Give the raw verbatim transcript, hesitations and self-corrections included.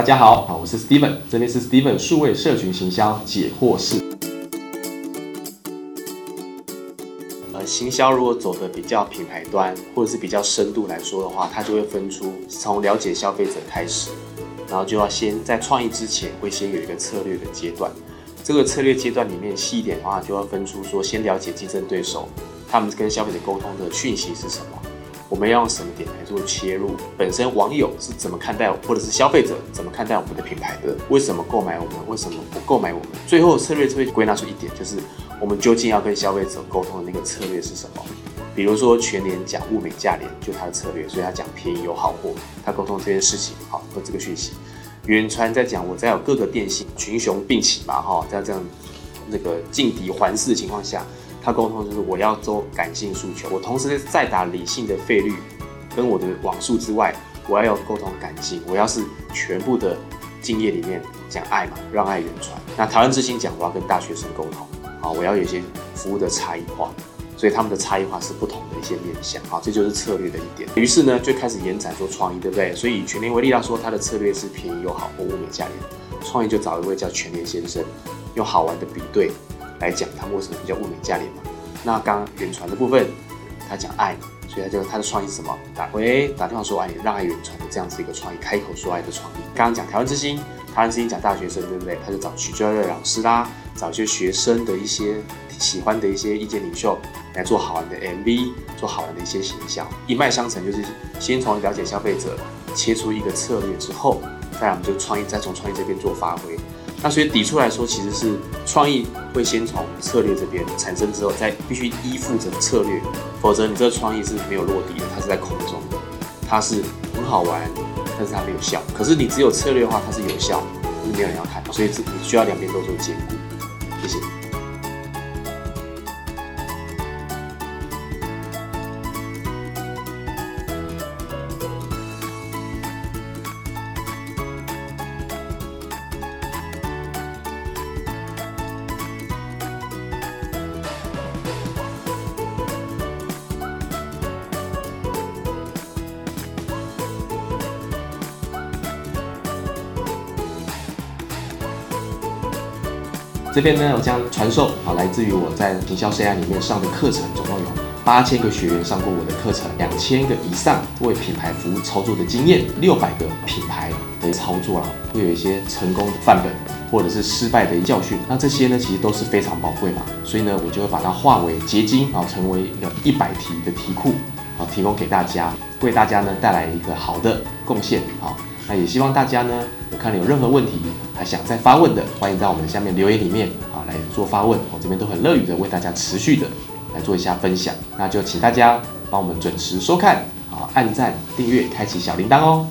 大家好，我是 Steven， 这里是 Steven 数位社群行销解惑室。呃，行销如果走的比较品牌端或者是比较深度来说的话，它就会分出从了解消费者开始，然后就要先在创意之前会先有一个策略的阶段。这个策略阶段里面细一点的话，就要分出说先了解竞争对手，他们跟消费者沟通的讯息是什么，我们要用什么点来做切入，本身网友是怎么看待，或者是消费者怎么看待我们的品牌的，为什么购买我们，为什么不购买我们。最后策略就会归纳出一点，就是我们究竟要跟消费者沟通的那个策略是什么。比如说全联讲物美价廉，就它的策略，所以它讲便宜有好货，它沟通这件事情，好，和这个讯息。原川在讲我在有各个电信群雄并起嘛，哈，在这样那个劲敌环视的情况下，他沟通就是我要做感性诉求，我同时在打理性的费率跟我的网速之外，我要有沟通感性，我要是全部的敬业里面讲爱嘛，让爱原川。那台湾之星讲我要跟大学生沟通，啊，我要有一些服务的差异化。所以他们的差异化是不同的一些面向，好，这就是策略的一点。于是呢，就开始延展做创意，对不对？所以以全联为例来说，它的策略是便宜又好货，物美价廉。创意就找一位叫全联先生，用好玩的比对来讲他们为什么比较物美价廉嘛。那刚刚原传的部分，他讲爱，所以他就他的创意是什么？打喂打电话说爱，让爱原传的这样子一个创意，开口说爱的创意。刚刚讲台湾之星，台湾之星讲大学生，对不对？他就找许教授老师啦，找一些学生的一些喜欢的一些意见领袖。来做好玩的 M V， 做好玩的一些行销，一脉相承，就是先从了解消费者，切出一个策略之后，再来我们就创意，再从创意这边做发挥。那所以抵触来说，其实是创意会先从策略这边产生之后，再必须依附着策略，否则你这个创意是没有落地的，它是在空中的，它是很好玩，但是它没有效。可是你只有策略的话，它是有效，就是没有人要看，所以你需要两边都做兼顾。谢谢。这边呢，我将传授啊，来自于我在行销 C I 里面上的课程，总共有八千个学员上过我的课程，两千个以上为品牌服务操作的经验，六百个品牌的操作啊，会有一些成功的范本，或者是失败的教训。那这些呢，其实都是非常宝贵嘛，所以呢，我就会把它化为结晶啊，成为一个一百题的题库啊，提供给大家，为大家呢带来一个好的贡献啊。那也希望大家呢，我看有任何问题还想再发问的，欢迎到我们下面留言里面啊来做发问，我这边都很乐于的为大家持续的来做一下分享。那就请大家帮我们准时收看啊，按赞、订阅、开启小铃铛哦。